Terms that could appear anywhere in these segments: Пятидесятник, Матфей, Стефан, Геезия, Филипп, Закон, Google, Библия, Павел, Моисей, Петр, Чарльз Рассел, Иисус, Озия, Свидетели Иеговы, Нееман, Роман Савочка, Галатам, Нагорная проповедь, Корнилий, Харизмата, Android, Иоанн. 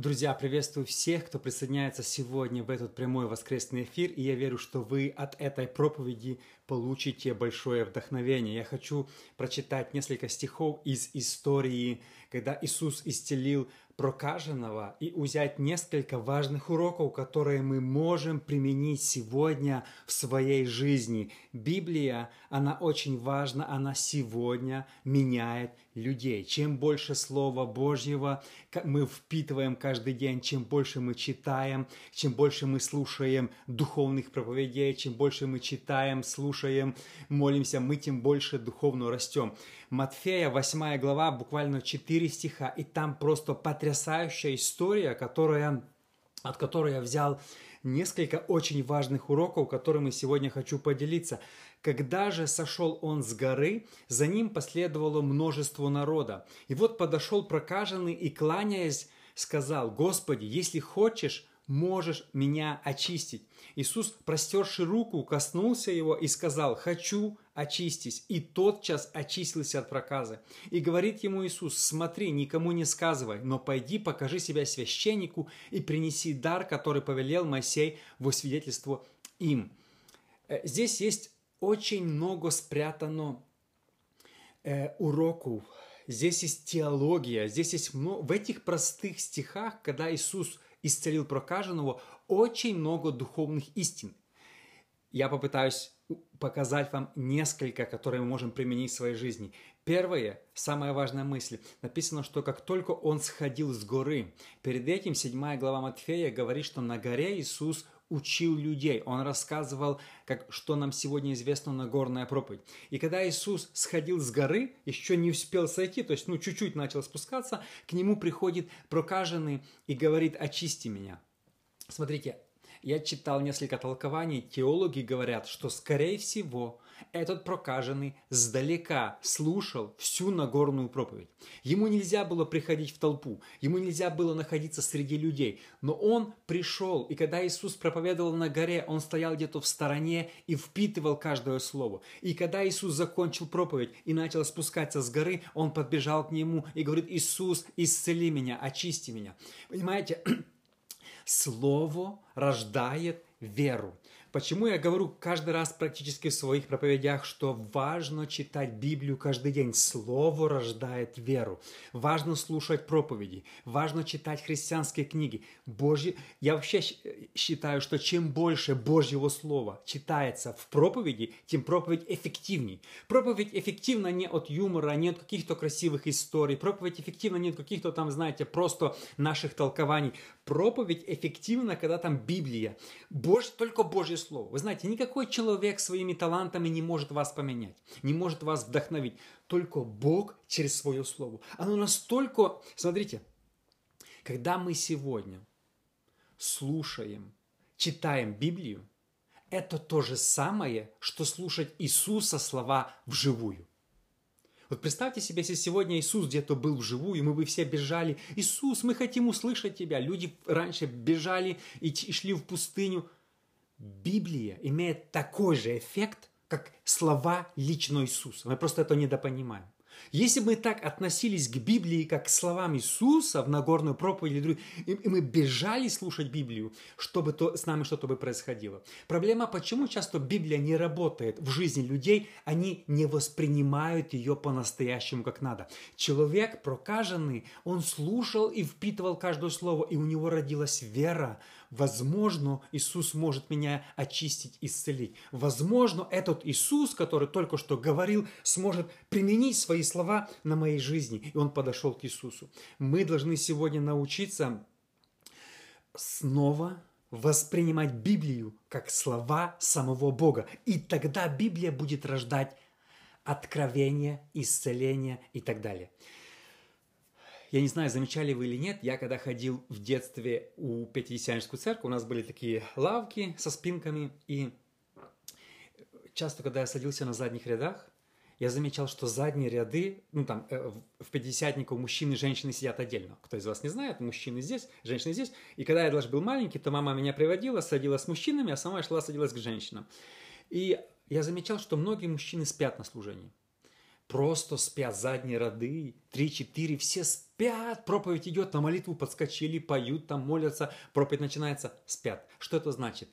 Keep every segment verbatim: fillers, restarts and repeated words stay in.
Друзья, приветствую всех, кто присоединяется сегодня в этот прямой воскресный эфир, и я верю, что вы от этой проповеди получите большое вдохновение. Я хочу прочитать несколько стихов из истории, когда Иисус исцелил прокаженного, и взять несколько важных уроков, которые мы можем применить сегодня в своей жизни. Библия, она очень важна, она сегодня меняет людей. Чем больше Слова Божьего мы впитываем каждый день, чем больше мы читаем, чем больше мы слушаем духовных проповедей, чем больше мы читаем, слушаем, молимся, мы тем больше духовно растем. Матфея, восьмая глава, буквально четыре стиха, и там просто потрясающая история, которая, от которой я взял несколько очень важных уроков, которыми сегодня хочу поделиться. «Когда же сошел он с горы, за ним последовало множество народа. И вот подошел прокаженный и, кланяясь, сказал: Господи, если хочешь, можешь меня очистить. Иисус, простерши руку, коснулся его и сказал: хочу, очистись. И тотчас очистился от проказы. И говорит ему Иисус: смотри, никому не сказывай, но пойди, покажи себя священнику и принеси дар, который повелел Моисей во свидетельство им». Здесь есть очень много спрятано э, уроков. Здесь есть теология, здесь есть много... В этих простых стихах, когда Иисус исцелил прокаженного, очень много духовных истин. Я попытаюсь показать вам несколько, которые мы можем применить в своей жизни. Первое, самая важная мысль. Написано, что как только он сходил с горы, перед этим седьмая глава Матфея говорит, что на горе Иисус учил людей. Он рассказывал, как, что нам сегодня известно, Нагорная проповедь. И когда Иисус сходил с горы, еще не успел сойти, то есть ну чуть-чуть начал спускаться, к нему приходит прокаженный и говорит: очисти меня. Смотрите, я читал несколько толкований, теологи говорят, что, скорее всего, этот прокаженный сдалека слушал всю Нагорную проповедь. Ему нельзя было приходить в толпу, ему нельзя было находиться среди людей, но он пришел, и когда Иисус проповедовал на горе, он стоял где-то в стороне и впитывал каждое слово. И когда Иисус закончил проповедь и начал спускаться с горы, он подбежал к нему и говорит: Иисус, исцели меня, очисти меня. Понимаете? Слово рождает веру. Почему я говорю каждый раз практически в своих проповедях, что важно читать Библию каждый день? Слово рождает веру. Важно слушать проповеди. Важно читать христианские книги. Божьи... Я вообще считаю, что чем больше Божьего Слова читается в проповеди, тем проповедь эффективней. Проповедь эффективна не от юмора, не от каких-то красивых историй. Проповедь эффективна не от каких-то там, знаете, просто наших толкований. Проповедь эффективна, когда там Библия. Бож... Только Божье Слово. Вы знаете, никакой человек своими талантами не может вас поменять, не может вас вдохновить. Только Бог через свое Слово. Оно настолько... Смотрите, когда мы сегодня слушаем, читаем Библию, это то же самое, что слушать Иисуса слова вживую. Вот представьте себе, если сегодня Иисус где-то был вживую, и мы бы все бежали: Иисус, мы хотим услышать Тебя. Люди раньше бежали и шли в пустыню. Библия имеет такой же эффект, как слова лично Иисуса. Мы просто это недопонимаем. Если бы мы так относились к Библии, как к словам Иисуса в Нагорную проповедь, или другие, и мы бежали слушать Библию, чтобы то, с нами что-то бы происходило. Проблема, почему часто Библия не работает в жизни людей, они не воспринимают ее по-настоящему как надо. Человек прокаженный, он слушал и впитывал каждое слово, и у него родилась вера. Возможно, Иисус может меня очистить, исцелить. Возможно, этот Иисус, который только что говорил, сможет применить свои слова на моей жизни. И он подошел к Иисусу. Мы должны сегодня научиться снова воспринимать Библию как слова самого Бога. И тогда Библия будет рождать откровение, исцеление и так далее. Я не знаю, замечали вы или нет, я когда ходил в детстве у Пятидесятническую церковь, у нас были такие лавки со спинками, и часто, когда я садился на задних рядах, я замечал, что задние ряды, ну там, в Пятидесятнику мужчины и женщины сидят отдельно. Кто из вас не знает, мужчины здесь, женщины здесь. И когда я даже был маленький, то мама меня приводила, садилась с мужчинами, а сама шла, садилась к женщинам. И я замечал, что многие мужчины спят на служении. просто спят, задние роды, три-четыре, все спят, проповедь идет, на молитву подскочили, поют, там молятся, проповедь начинается, спят. Что это значит?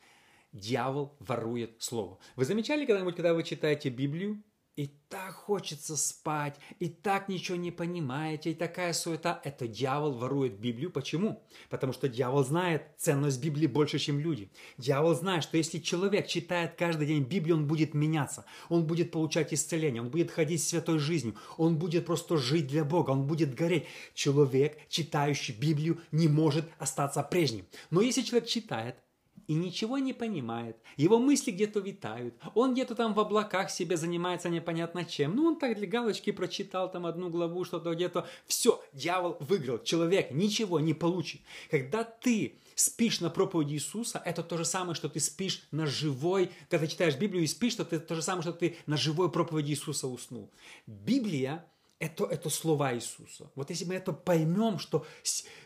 Дьявол ворует слово. Вы замечали когда-нибудь, когда вы читаете Библию, и так хочется спать, и так ничего не понимаете, и такая суета. Это дьявол ворует Библию. Почему? Потому что дьявол знает ценность Библии больше, чем люди. Дьявол знает, что если человек читает каждый день Библию, он будет меняться, он будет получать исцеление, он будет ходить святой жизнью, он будет просто жить для Бога, он будет гореть. Человек, читающий Библию, не может остаться прежним. Но если человек читает, и ничего не понимает, его мысли где-то витают, он где-то там в облаках себе занимается непонятно чем, ну он так для галочки прочитал там одну главу, что-то где-то, все, дьявол выиграл, человек ничего не получит. Когда ты спишь на проповеди Иисуса, это то же самое, что ты спишь на живой, когда ты читаешь Библию и спишь, то это то же самое, что ты на живой проповеди Иисуса уснул. Библия это, это слова Иисуса. Вот если мы это поймем, что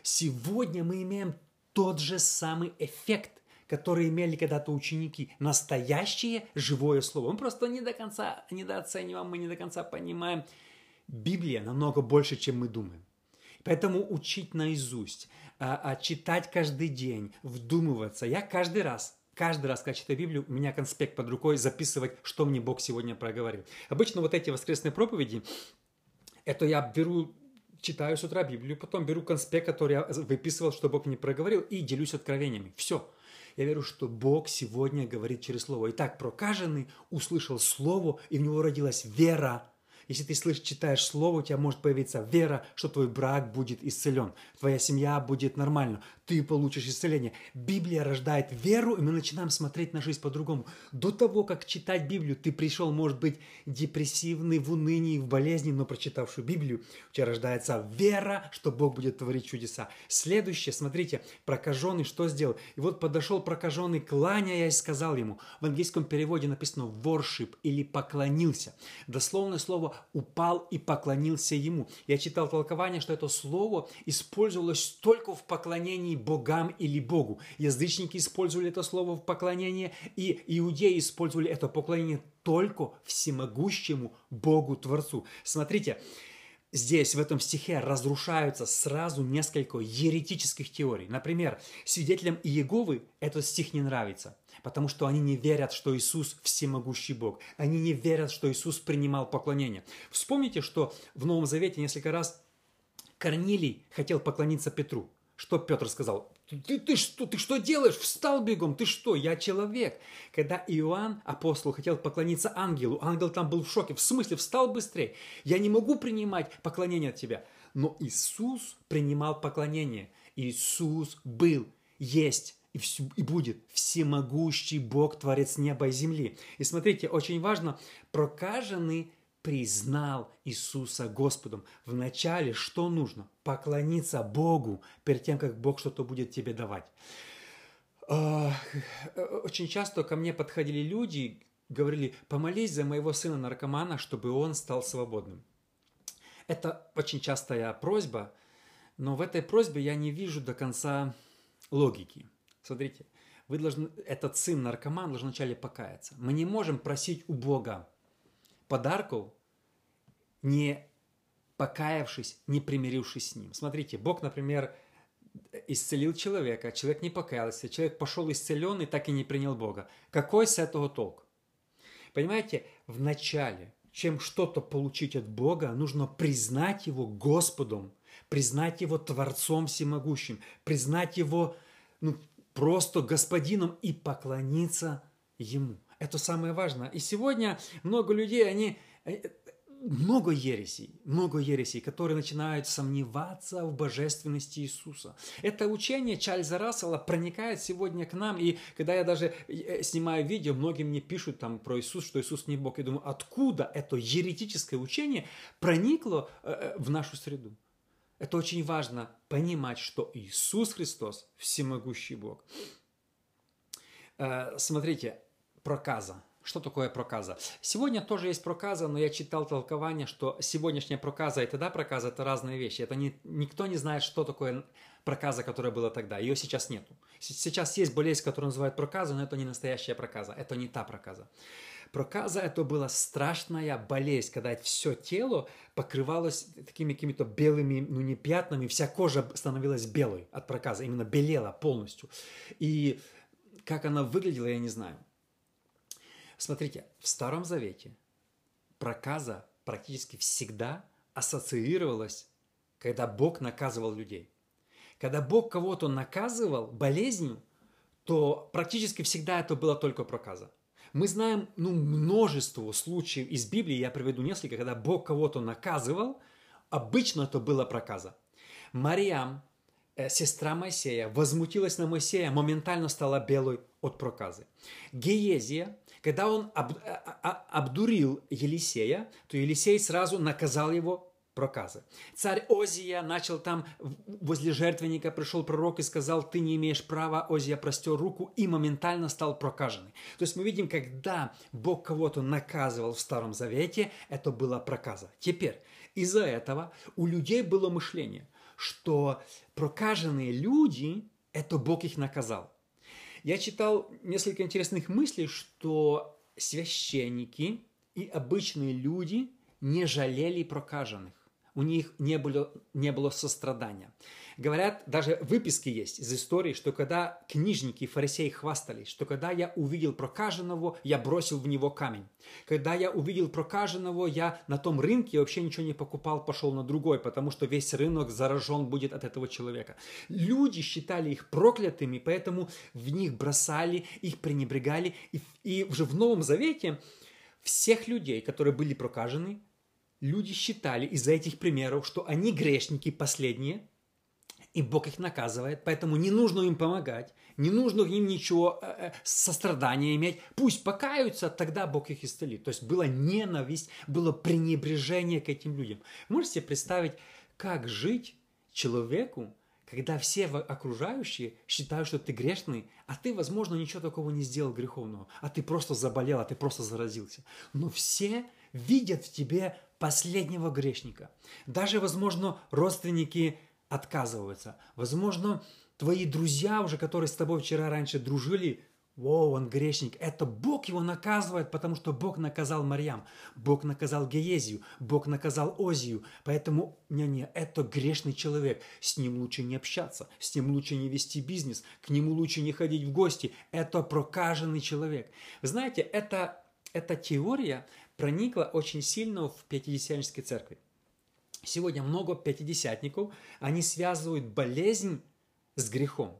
сегодня мы имеем тот же самый эффект, которые имели когда-то ученики, настоящее живое слово. Мы просто не до конца недооцениваем, мы не до конца понимаем. Библия намного больше, чем мы думаем. Поэтому учить наизусть, читать каждый день, вдумываться. Я каждый раз, каждый раз, когда читаю Библию, у меня конспект под рукой, записывать, что мне Бог сегодня проговорил. Обычно вот эти воскресные проповеди, это я беру... Читаю с утра Библию, потом беру конспект, который я выписывал, что Бог мне проговорил, и делюсь откровениями. Все. Я верю, что Бог сегодня говорит через Слово. Итак, прокаженный услышал Слово, и в него родилась вера. Если ты слышишь, читаешь Слово, у тебя может появиться вера, что твой брак будет исцелен, твоя семья будет нормально, ты получишь исцеление. Библия рождает веру, и мы начинаем смотреть на жизнь по-другому. До того, как читать Библию, ты пришел, может быть, депрессивный, в унынии, в болезни, но прочитавшую Библию, у тебя рождается вера, что Бог будет творить чудеса. Следующее, смотрите, прокаженный что сделал? И вот подошел прокаженный, кланяясь, сказал ему. В английском переводе написано «worship» или «поклонился». Дословное слово «упал и поклонился ему». Я читал толкование, что это слово использовалось только в поклонении богам или Богу. Язычники использовали это слово в поклонении, и иудеи использовали это поклонение только всемогущему Богу-Творцу. Смотрите, здесь в этом стихе разрушаются сразу несколько еретических теорий. Например, свидетелям Иеговы этот стих не нравится, потому что они не верят, что Иисус всемогущий Бог. Они не верят, что Иисус принимал поклонение. Вспомните, что в Новом Завете несколько раз Корнилий хотел поклониться Петру. Что Петр сказал? Ты, ты, что, ты что делаешь? Встал бегом. Ты что? Я человек. Когда Иоанн, апостол, хотел поклониться ангелу, ангел там был в шоке. В смысле? Встал быстрее. Я не могу принимать поклонение от тебя. Но Иисус принимал поклонение. Иисус был, есть и, все, и будет всемогущий Бог, Творец неба и земли. И смотрите, очень важно, прокаженный признал Иисуса Господом. Вначале что нужно? Поклониться Богу перед тем, как Бог что-то будет тебе давать. Очень часто ко мне подходили люди, говорили, помолись за моего сына-наркомана, чтобы он стал свободным. Это очень частая просьба, но в этой просьбе я не вижу до конца логики. Смотрите, вы должны, этот сын-наркоман должен вначале покаяться. Мы не можем просить у Бога подарков, не покаявшись, не примирившись с ним. Смотрите, Бог, например, исцелил человека, человек не покаялся, человек пошел исцеленный, так и не принял Бога. Какой с этого толк? Понимаете, вначале, чем что-то получить от Бога, нужно признать Его Господом, признать Его Творцом Всемогущим, признать Его ну, просто Господином и поклониться Ему. Это самое важное. И сегодня много людей, они, много ересей, много ересей, которые начинают сомневаться в божественности Иисуса. Это учение Чарльза Рассела проникает сегодня к нам. И когда я даже снимаю видео, многие мне пишут там про Иисус, что Иисус не Бог. Я думаю, откуда это еретическое учение проникло в нашу среду? Это очень важно понимать, что Иисус Христос – всемогущий Бог. Смотрите. Проказа. Что такое проказа? Сегодня тоже есть проказа, но я читал толкование, что сегодняшняя проказа и тогда проказа – это разные вещи. Это не, никто не знает, что такое проказа, которая была тогда. Ее сейчас нету. Сейчас есть болезнь, которую называют проказой, но это не настоящая проказа. Это не та проказа. Проказа это была страшная болезнь, когда все тело покрывалось такими какими-то белыми, ну не пятнами, вся кожа становилась белой от проказа, именно белела полностью. И как она выглядела, я не знаю. Смотрите, в Старом Завете проказа практически всегда ассоциировалась, когда Бог наказывал людей. Когда Бог кого-то наказывал болезнью, то практически всегда это была только проказа. Мы знаем ну, множество случаев из Библии, я приведу несколько, когда Бог кого-то наказывал, обычно это была проказа. Мария, э, сестра Моисея, возмутилась на Моисея, моментально стала белой от проказы. Геезия, когда он об, а, обдурил Елисея, то Елисей сразу наказал его проказы. Царь Озия начал там, возле жертвенника пришел пророк и сказал, ты не имеешь права, Озия простер руку и моментально стал прокаженный. То есть мы видим, когда Бог кого-то наказывал в Старом Завете, это была проказа. Теперь, из-за этого у людей было мышление, что прокаженные люди, это Бог их наказал. Я читал несколько интересных мыслей, что священники и обычные люди не жалели прокаженных. У них не было, не было сострадания. Говорят, даже выписки есть из истории, что когда книжники и фарисеи хвастались, что когда я увидел прокаженного, я бросил в него камень. Когда я увидел прокаженного, я на том рынке вообще ничего не покупал, пошел на другой, потому что весь рынок заражен будет от этого человека. Люди считали их проклятыми, поэтому в них бросали, их пренебрегали. И, и уже в Новом Завете всех людей, которые были прокажены, люди считали из-за этих примеров, что они грешники последние, и Бог их наказывает, поэтому не нужно им помогать, не нужно им ничего э, сострадания иметь. Пусть покаются, тогда Бог их исцелит. То есть была ненависть, было пренебрежение к этим людям. Можете себе представить, как жить человеку, когда все окружающие считают, что ты грешный, а ты, возможно, ничего такого не сделал греховного, а ты просто заболел, а ты просто заразился. Но все видят в тебе последнего грешника. Даже, возможно, родственники отказываются. Возможно, твои друзья уже, которые с тобой вчера раньше дружили, «Воу, он грешник». Это Бог его наказывает, потому что Бог наказал Марьям, Бог наказал Геезию, Бог наказал Озию. Поэтому, не-не, это грешный человек. С ним лучше не общаться, с ним лучше не вести бизнес, к нему лучше не ходить в гости. Это прокаженный человек. Вы знаете, это... Эта теория проникла очень сильно в пятидесятнической церкви. Сегодня много пятидесятников, они связывают болезнь с грехом.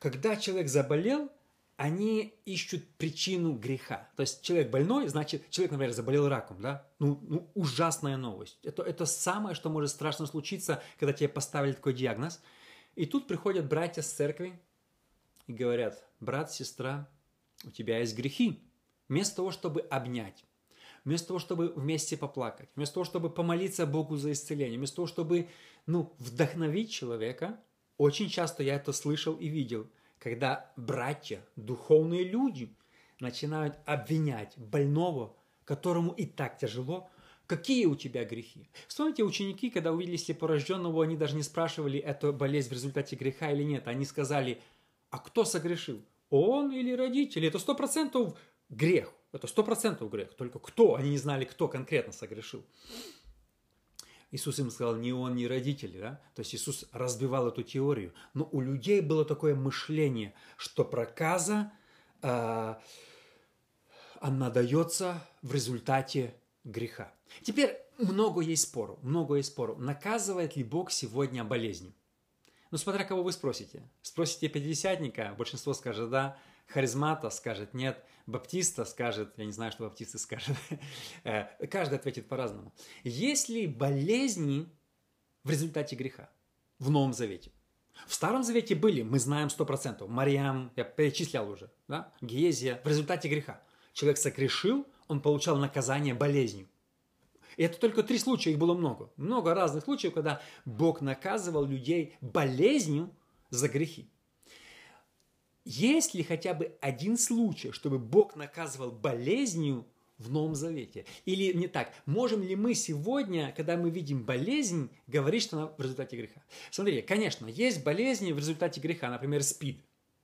Когда человек заболел, они ищут причину греха. То есть человек больной, значит, человек, например, заболел раком, да? Ну, ну ужасная новость. Это, это самое, что может страшно случиться, когда тебе поставили такой диагноз. И тут приходят братья с церкви и говорят, брат, сестра, у тебя есть грехи. Вместо того, чтобы обнять, вместо того, чтобы вместе поплакать, вместо того, чтобы помолиться Богу за исцеление, вместо того, чтобы ну, вдохновить человека, очень часто я это слышал и видел, когда братья, духовные люди, начинают обвинять больного, которому и так тяжело, какие у тебя грехи. Вспомните, ученики, когда увидели слепорожденного, они даже не спрашивали, это болезнь в результате греха или нет. Они сказали, а кто согрешил? Он или родители? Это сто процентов грех. Это сто процентов грех. Только кто? Они не знали, кто конкретно согрешил. Иисус им сказал, ни он, ни родители. Да? То есть Иисус разбивал эту теорию. Но у людей было такое мышление, что проказа, э, она дается в результате греха. Теперь много есть споров. Много есть споров. Наказывает ли Бог сегодня болезнью? Ну, смотря кого вы спросите. Спросите пятидесятника, большинство скажет «да». Харизмата скажет «нет», баптиста скажет, я не знаю, что баптисты скажут, каждый ответит по-разному. Есть ли болезни в результате греха в Новом Завете? В Старом Завете были, мы знаем сто процентов, Марьям, я перечислял уже, да? Геезия, в результате греха. Человек согрешил, он получал наказание болезнью. И это только три случая, их было много. Много разных случаев, когда Бог наказывал людей болезнью за грехи. Есть ли хотя бы один случай, чтобы Бог наказывал болезнью в Новом Завете? Или не так, можем ли мы сегодня, когда мы видим болезнь, говорить, что она в результате греха? Смотрите, конечно, есть болезни в результате греха, например, СПИД.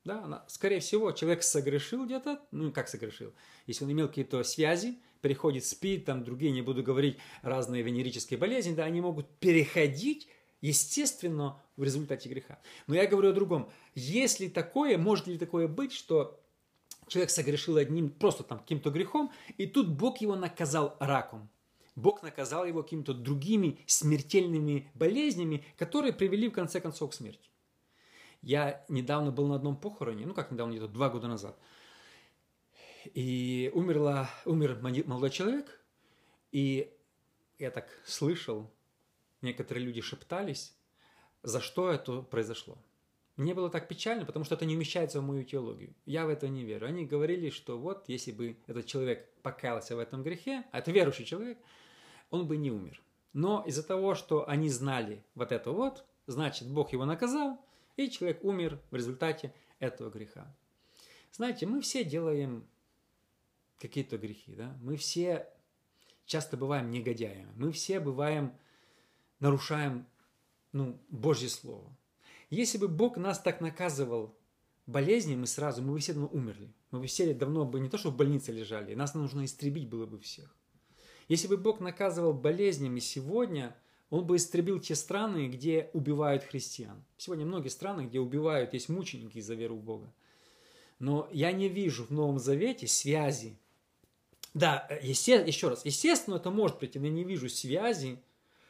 Да, она, скорее всего, человек согрешил где-то, ну как согрешил, если он имел какие-то связи, переходит спид, там другие, не буду говорить, разные венерические болезни, да, они могут переходить, естественно, в результате греха. Но я говорю о другом. Если такое, может ли такое быть, что человек согрешил одним, просто там каким-то грехом, и тут Бог его наказал раком. Бог наказал его какими-то другими смертельными болезнями, которые привели, в конце концов, к смерти. Я недавно был на одном похороне, ну как недавно, где-то два года назад. И умерла, умер молодой человек, и я так слышал, некоторые люди шептались, за что это произошло. Мне было так печально, потому что это не вмещается в мою теологию. Я в это не верю. Они говорили, что вот если бы этот человек покаялся в этом грехе, а это верующий человек, он бы не умер. Но из-за того, что они знали вот это вот, значит, Бог его наказал, и человек умер в результате этого греха. Знаете, мы все делаем какие-то грехи, да? Мы все часто бываем негодяями, мы все бываем, нарушаем, ну, Божье Слово. Если бы Бог нас так наказывал болезнью, мы сразу, мы бы все давно умерли. Мы бы все давно бы не то, что в больнице лежали, нас нужно истребить было бы всех. Если бы Бог наказывал болезнями сегодня, Он бы истребил те страны, где убивают христиан. Сегодня многие страны, где убивают, есть мученики за веру в Бога. Но я не вижу в Новом Завете связи. Да, есте, еще раз, естественно, это может прийти, но я не вижу связи,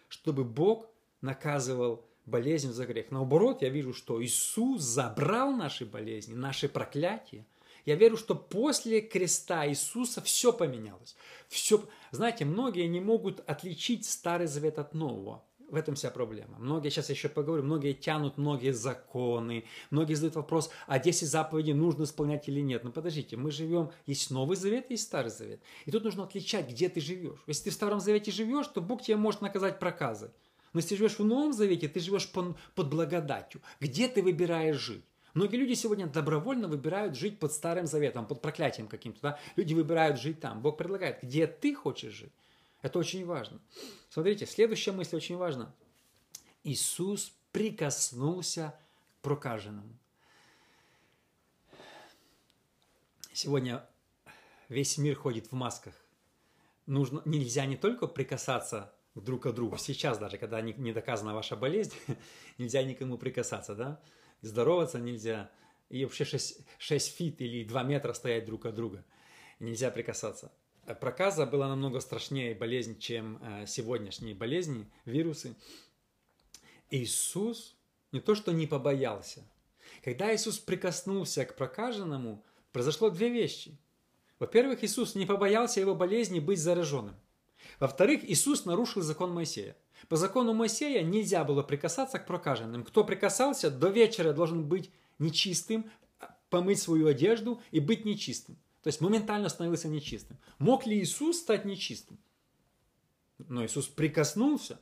чтобы Бог наказывал болезнь за грех. Наоборот, я вижу, что Иисус забрал наши болезни, наши проклятия. Я верю, что после креста Иисуса все поменялось. Все... Знаете, многие не могут отличить Старый Завет от Нового. В этом вся проблема. Многие, сейчас я еще поговорю, многие тянут многие законы, многие задают вопрос, а десять заповедей нужно исполнять или нет. Но подождите, мы живем, есть Новый Завет, есть Старый Завет. И тут нужно отличать, где ты живешь. Если ты в Старом Завете живешь, то Бог тебя может наказать проказой. Но если ты живешь в Новом Завете, ты живешь под благодатью. Где ты выбираешь жить? Многие люди сегодня добровольно выбирают жить под Старым Заветом, под проклятием каким-то. Да? Люди выбирают жить там. Бог предлагает, где ты хочешь жить. Это очень важно. Смотрите, следующая мысль очень важна. Иисус прикоснулся к прокаженному. Сегодня весь мир ходит в масках. Нужно, нельзя не только прикасаться друг к другу. Сейчас даже, когда не доказана ваша болезнь, нельзя никому прикасаться, да? Здороваться нельзя, и вообще шесть, шесть фит или два метра стоять друг от друга, нельзя прикасаться. Проказа была намного страшнее болезнь, чем сегодняшние болезни, вирусы. Иисус не то что не побоялся. Когда Иисус прикоснулся к прокаженному, произошло две вещи. Во-первых, Иисус не побоялся его болезни быть зараженным. Во-вторых, Иисус нарушил закон Моисея. По закону Моисея нельзя было прикасаться к прокаженным. Кто прикасался, до вечера должен быть нечистым, помыть свою одежду и быть нечистым. То есть моментально становился нечистым. Мог ли Иисус стать нечистым? Но Иисус прикоснулся.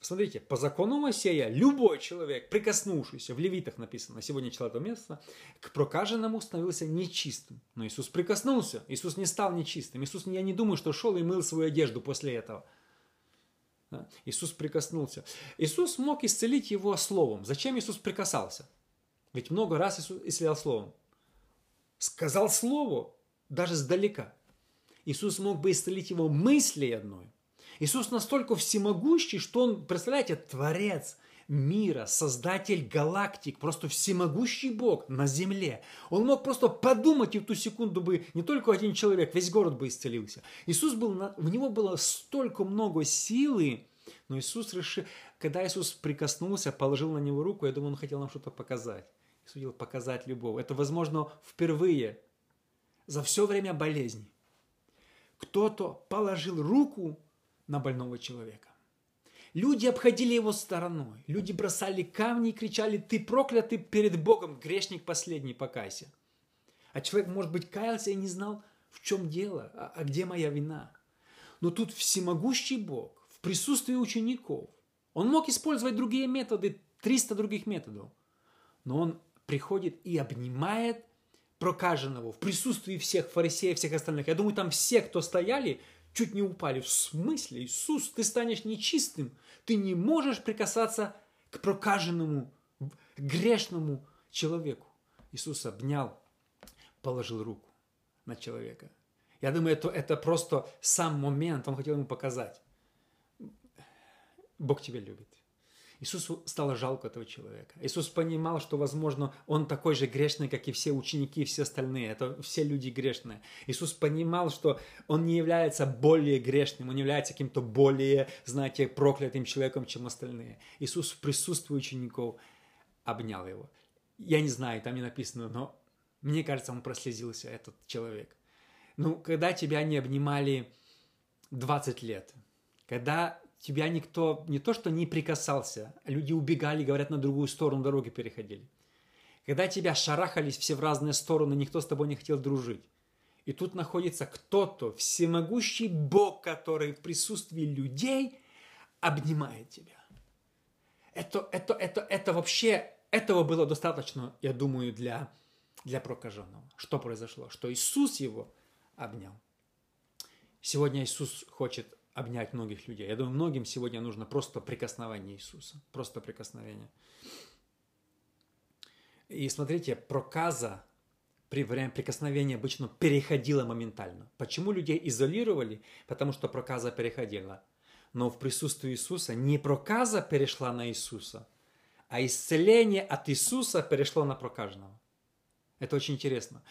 Смотрите, по закону Моисея любой человек, прикоснувшийся, в Левитах написано, сегодня читал это место, к прокаженному становился нечистым. Но Иисус прикоснулся, Иисус не стал нечистым. Иисус, я не думаю, что шел и мыл свою одежду после этого. Иисус прикоснулся. Иисус мог исцелить его словом. Зачем Иисус прикасался? Ведь много раз Иисус исцелял словом. Сказал слово даже сдалека. Иисус мог бы исцелить его мыслей одной. Иисус настолько всемогущий, что он, представляете, творец мира, создатель галактик, просто всемогущий Бог на земле. Он мог просто подумать, и в ту секунду бы не только один человек, весь город бы исцелился. Иисус был, в него было столько много силы, но Иисус решил, когда Иисус прикоснулся, положил на него руку, я думаю, он хотел нам что-то показать. Иисус хотел показать любовь. Это, возможно, впервые за все время болезни. Кто-то положил руку на больного человека. Люди обходили его стороной. Люди бросали камни и кричали: «Ты проклятый перед Богом, грешник последний, покайся». А человек, может быть, каялся и не знал, в чем дело, а, а где моя вина. Но тут всемогущий Бог, в присутствии учеников, он мог использовать другие методы, триста других методов, но он приходит и обнимает прокаженного в присутствии всех фарисеев, всех остальных. Я думаю, там все, кто стояли, чуть не упали. В смысле, Иисус, ты станешь нечистым. Ты не можешь прикасаться к прокаженному, грешному человеку. Иисус обнял, положил руку на человека. Я думаю, это, это просто сам момент, он хотел ему показать. Бог тебя любит. Иисусу стало жалко этого человека. Иисус понимал, что, возможно, он такой же грешный, как и все ученики, и все остальные. Это все люди грешные. Иисус понимал, что он не является более грешным, он не является каким-то более, знаете, проклятым человеком, чем остальные. Иисус в присутствии учеников обнял его. Я не знаю, там не написано, но мне кажется, он прослезился, этот человек. Ну, когда тебя не обнимали двадцать лет, когда... тебя никто, не то что не прикасался, люди убегали, говорят, на другую сторону дороги переходили. Когда тебя шарахались все в разные стороны, никто с тобой не хотел дружить. И тут находится кто-то, всемогущий Бог, который в присутствии людей обнимает тебя. Это, это, это, это вообще, этого было достаточно, я думаю, для, для прокаженного. Что произошло? Что Иисус его обнял. Сегодня Иисус хочет обнять многих людей. Я думаю, многим сегодня нужно просто прикосновение Иисуса. Просто прикосновение. И смотрите, проказа при время прикосновения обычно переходила моментально. Почему людей изолировали? Потому что проказа переходила. Но в присутствии Иисуса не проказа перешла на Иисуса, а исцеление от Иисуса перешло на прокаженного. Это очень интересно.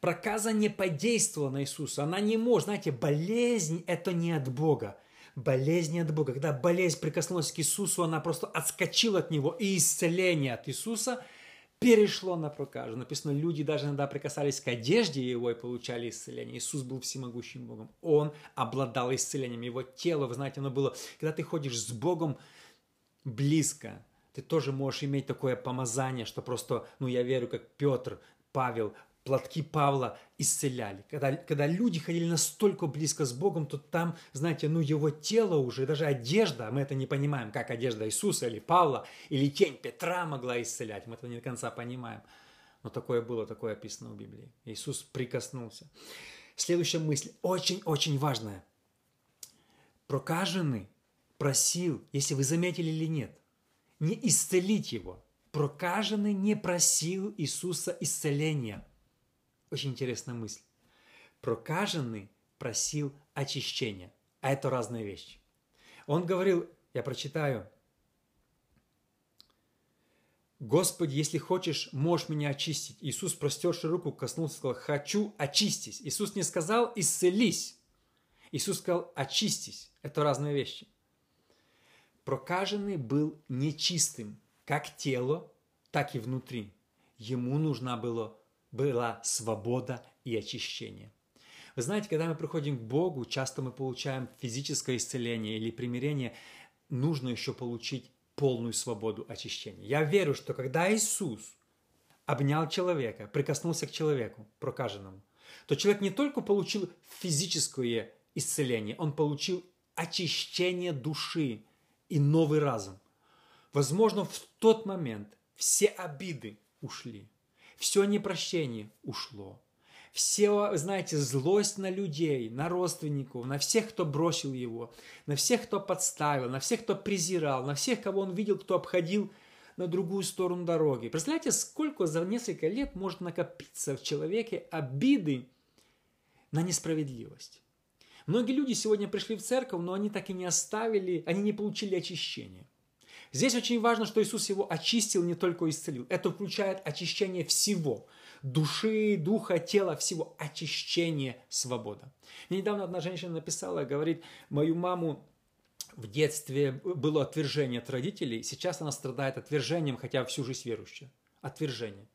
Проказа не подействовала на Иисуса. Она не может. Знаете, болезнь – это не от Бога. Болезнь не от Бога. Когда болезнь прикоснулась к Иисусу, она просто отскочила от Него. И исцеление от Иисуса перешло на прокажу. Написано, люди даже иногда прикасались к одежде Его и получали исцеление. Иисус был всемогущим Богом. Он обладал исцелением. Его тело, вы знаете, оно было... Когда ты ходишь с Богом близко, ты тоже можешь иметь такое помазание, что просто, ну, я верю, как Петр, Павел... Платки Павла исцеляли. Когда, когда люди ходили настолько близко с Богом, то там, знаете, ну его тело уже, даже одежда, мы это не понимаем, как одежда Иисуса или Павла, или тень Петра могла исцелять. Мы это не до конца понимаем. Но такое было, такое описано в Библии. Иисус прикоснулся. Следующая мысль, очень-очень важная. Прокаженный просил, если вы заметили или нет, не исцелить его. Прокаженный не просил Иисуса исцеления. Очень интересная мысль. Прокаженный просил очищения. А это разные вещи. Он говорил, я прочитаю. «Господи, если хочешь, можешь меня очистить». Иисус, простерши руку, коснулся, сказал, «Хочу, очистись». Иисус не сказал, «Исцелись». Иисус сказал, «Очистись». Это разные вещи. Прокаженный был нечистым, как тело, так и внутри. Ему нужна была была свобода и очищение. Вы знаете, когда мы приходим к Богу, часто мы получаем физическое исцеление или примирение. Нужно еще получить полную свободу очищения. Я верю, что когда Иисус обнял человека, прикоснулся к человеку, прокаженному, то человек не только получил физическое исцеление, он получил очищение души и новый разум. Возможно, в тот момент все обиды ушли. Все непрощение ушло. Все, знаете, злость на людей, на родственников, на всех, кто бросил его, на всех, кто подставил, на всех, кто презирал, на всех, кого он видел, кто обходил на другую сторону дороги. Представляете, сколько за несколько лет может накопиться в человеке обиды на несправедливость. Многие люди сегодня пришли в церковь, но они так и не оставили, они не получили очищения. Здесь очень важно, что Иисус его очистил, не только исцелил. Это включает очищение всего. Души, духа, тела, всего. Очищение, свобода. Мне недавно одна женщина написала, говорит, мою маму в детстве было отвержение от родителей. Сейчас она страдает отвержением, хотя всю жизнь верующая. Отвержение.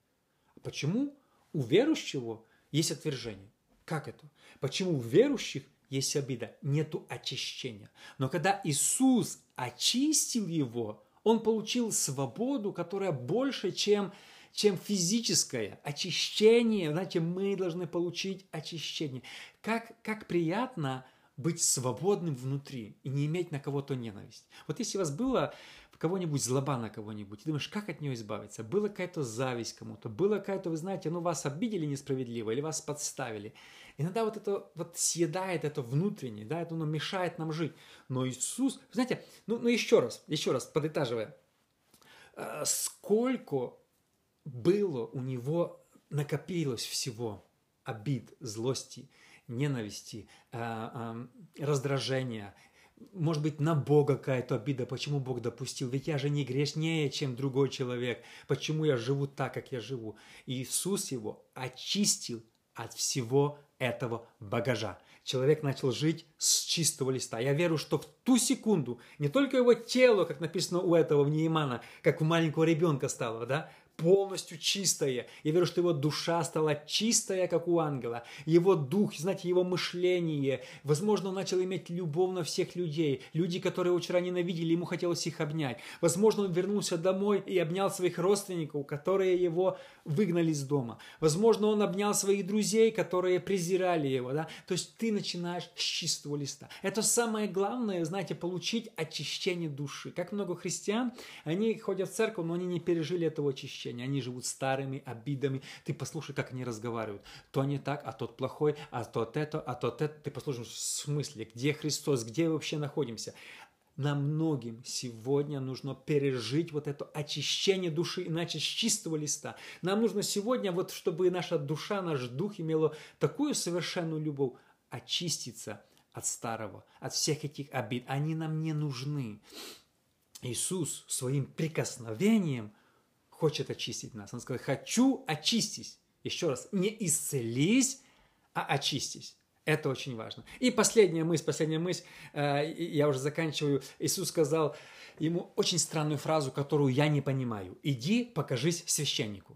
Почему у верующего есть отвержение? Как это? Почему у верующих есть обида? Нету очищения. Но когда Иисус очистил его, он получил свободу, которая больше, чем, чем физическое. Очищение, знаете, мы должны получить очищение. Как, как приятно быть свободным внутри и не иметь на кого-то ненависть. Вот если у вас было в кого-нибудь злоба на кого-нибудь, ты думаешь, как от нее избавиться? Была какая-то зависть кому-то, была какая-то, вы знаете, ну вас обидели несправедливо или вас подставили. Иногда вот это вот съедает это внутреннее, да, это оно мешает нам жить. Но Иисус, знаете, ну, ну еще раз, еще раз, подытаживая, сколько было у него накопилось всего: обид, злости, ненависти, раздражения. Может быть, на Бога какая-то обида, почему Бог допустил, ведь я же не грешнее, чем другой человек, почему я живу так, как я живу. И Иисус его очистил от всего этого багажа. Человек начал жить с чистого листа. Я верю, что в ту секунду не только его тело, как написано у этого в Неемана, как у маленького ребенка стало, да, полностью чистое. Я верю, что его душа стала чистая, как у ангела. Его дух, знаете, его мышление. Возможно, он начал иметь любовь на всех людей. Люди, которые его вчера ненавидели, ему хотелось их обнять. Возможно, он вернулся домой и обнял своих родственников, которые его выгнали из дома. Возможно, он обнял своих друзей, которые презирали его. Да? То есть ты начинаешь с чистого листа. Это самое главное, знаете, получить очищение души. Как много христиан, они ходят в церковь, но они не пережили этого очищения. Они живут старыми обидами. Ты послушай, как они разговаривают. То не так, а тот плохой, а тот это, а тот это. Ты послушай, в смысле, где Христос, где вообще находимся? Нам многим сегодня нужно пережить вот это очищение души, иначе с чистого листа. Нам нужно сегодня, вот, чтобы наша душа, наш дух имела такую совершенную любовь, очиститься от старого, от всех этих обид. Они нам не нужны. Иисус своим прикосновением хочет очистить нас. Он сказал: хочу очистись. Еще раз, не исцелись, а очистись. Это очень важно. И последняя мысль, последняя мысль, я уже заканчиваю. Иисус сказал ему очень странную фразу, которую я не понимаю. Иди, покажись священнику.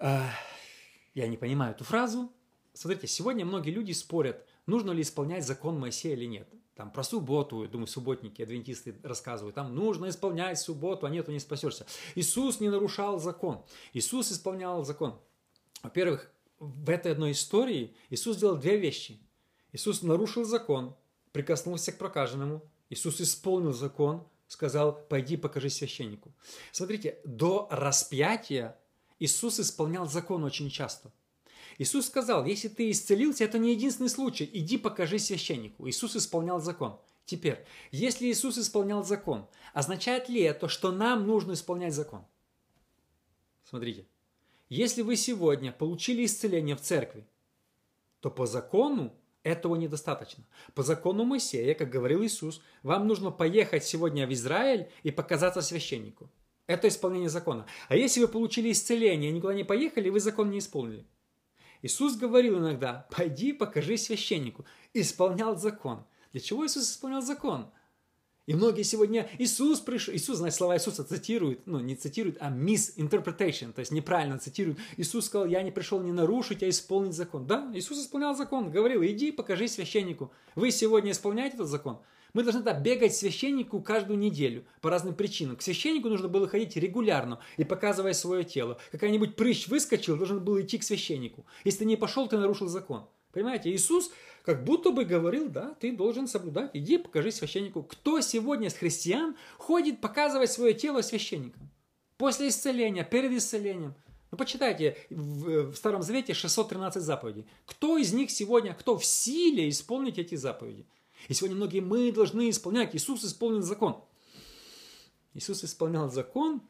Я не понимаю эту фразу. Смотрите, сегодня многие люди спорят, нужно ли исполнять закон Моисея или нет. Там про субботу, думаю, субботники, адвентисты рассказывают, там нужно исполнять субботу, а нет, то не спасешься. Иисус не нарушал закон. Иисус исполнял закон. Во-первых, в этой одной истории Иисус сделал две вещи. Иисус нарушил закон, прикоснулся к прокаженному. Иисус исполнил закон, сказал: пойди, покажи священнику. Смотрите, до распятия Иисус исполнял закон очень часто. Иисус сказал: если ты исцелился, это не единственный случай, иди покажи священнику. Иисус исполнял закон. Теперь, если Иисус исполнял закон, означает ли это, что нам нужно исполнять закон? Смотрите, если вы сегодня получили исцеление в церкви, то по закону этого недостаточно. По закону Моисея, как говорил Иисус, вам нужно поехать сегодня в Израиль и показаться священнику. Это исполнение закона. А если вы получили исцеление и никуда не поехали, вы закон не исполнили. Иисус говорил иногда: пойди, покажи священнику. Исполнял закон. Для чего Иисус исполнял закон? И многие сегодня: Иисус пришел. Иисус, знаете, слова Иисуса цитируют, ну, не цитируют, а misinterpretation, то есть неправильно цитируют. Иисус сказал: я не пришел не нарушить, а исполнить закон. Да, Иисус исполнял закон, говорил: иди, покажи священнику. Вы сегодня исполняете этот закон? Мы должны да, бегать к священнику каждую неделю по разным причинам. К священнику нужно было ходить регулярно и показывая свое тело. Какая-нибудь прыщ выскочил, должен был идти к священнику. Если ты не пошел, ты нарушил закон. Понимаете, Иисус как будто бы говорил: да, ты должен соблюдать, иди покажи священнику. Кто сегодня из христиан ходит показывать свое тело священникам? После исцеления, перед исцелением. Ну, почитайте в Старом Завете шестьсот тринадцать заповедей. Кто из них сегодня, кто в силе исполнить эти заповеди? И сегодня многие мы должны исполнять. Иисус исполнил закон. Иисус исполнял закон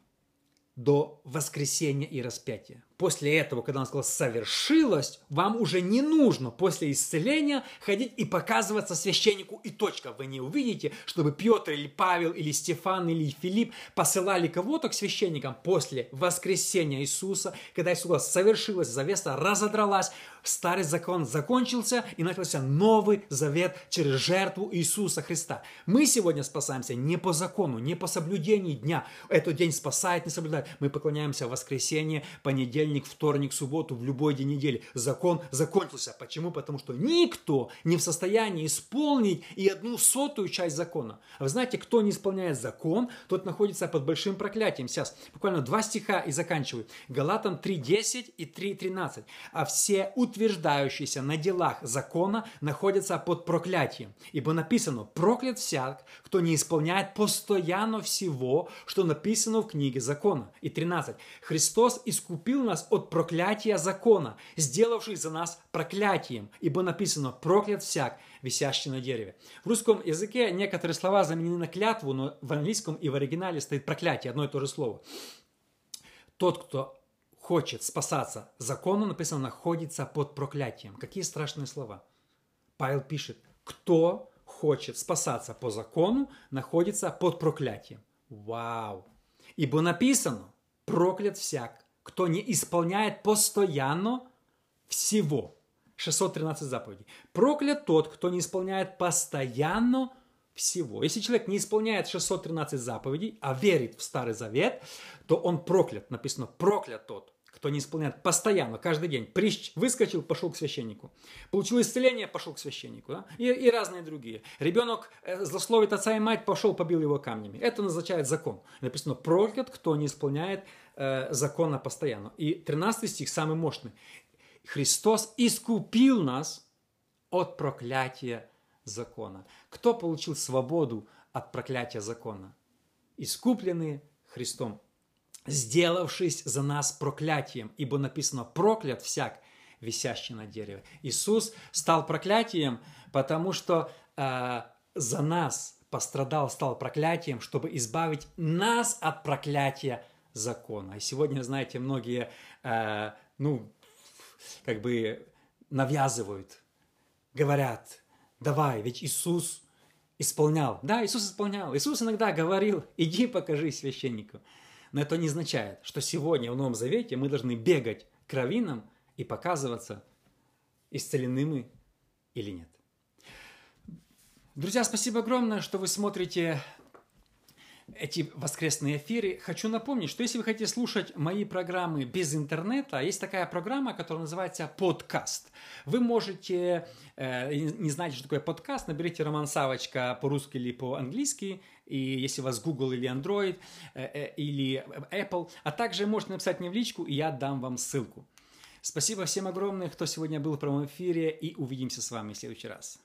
до воскресения и распятия. После этого, когда он сказал «совершилось», вам уже не нужно после исцеления ходить и показываться священнику, и точка. Вы не увидите, чтобы Петр или Павел или Стефан или Филипп посылали кого-то к священникам. После воскресения Иисуса, когда Иисус совершилось, завеса разодралась, старый закон закончился, и начался новый завет через жертву Иисуса Христа. Мы сегодня спасаемся не по закону, не по соблюдению дня. Этот день спасает, не соблюдает. Мы поклоняемся в воскресенье, понедельник, вторник, субботу, в любой день недели. Закон закончился. Почему? Потому что никто не в состоянии исполнить и одну сотую часть закона. Вы знаете, кто не исполняет закон, тот находится под большим проклятием. Сейчас буквально два стиха и заканчиваю. Галатам три десять и три тринадцать. А все утверждающиеся на делах закона находятся под проклятием. Ибо написано: проклят всяк, кто не исполняет постоянно всего, что написано в книге закона. И тринадцать. Христос искупил нас от проклятия закона, сделавший за нас проклятием. Ибо написано: проклят всяк, висящий на дереве. В русском языке некоторые слова заменены на клятву, но в английском и в оригинале стоит проклятие, одно и то же слово. Тот, кто хочет спасаться закону, написано, находится под проклятием. Какие страшные слова. Павел пишет, кто хочет спасаться по закону, находится под проклятием. Вау! Ибо написано, проклят всяк, кто не исполняет постоянно всего. шестьсот тринадцать заповедей. Проклят тот, кто не исполняет постоянно всего. Если человек не исполняет шестьсот тринадцать заповедей, а верит в Старый Завет, то он проклят. Написано, проклят тот, кто не исполняет постоянно, каждый день. Прищ, выскочил, пошел к священнику. Получил исцеление, пошел к священнику. Да? И, и разные другие. Ребенок злословит отца и мать, пошел, побил его камнями. Это назначает закон. Написано, проклят, кто не исполняет э, закона постоянно. И тринадцатый стих самый мощный. Христос искупил нас от проклятия закона. Кто получил свободу от проклятия закона? Искупленные Христом, сделавшись за нас проклятием, ибо написано «проклят всяк, висящий на дереве». Иисус стал проклятием, потому что э, за нас пострадал, стал проклятием, чтобы избавить нас от проклятия закона. И сегодня, знаете, многие, э, ну, как бы навязывают, говорят, давай, ведь Иисус исполнял. Да, Иисус исполнял. Иисус иногда говорил, иди покажи священнику. Но это не означает, что сегодня в Новом Завете мы должны бегать к раввинам и показываться, исцелены мы или нет. Друзья, спасибо огромное, что вы смотрите эти воскресные эфиры. Хочу напомнить, что если вы хотите слушать мои программы без интернета, есть такая программа, которая называется подкаст. Вы можете, э, не знаете, что такое подкаст, наберите Роман Савочка по-русски или по-английски, и если у вас Google или Android, э, э, или Apple, а также можете написать мне в личку, и я дам вам ссылку. Спасибо всем огромное, кто сегодня был в прямом эфире, и увидимся с вами в следующий раз.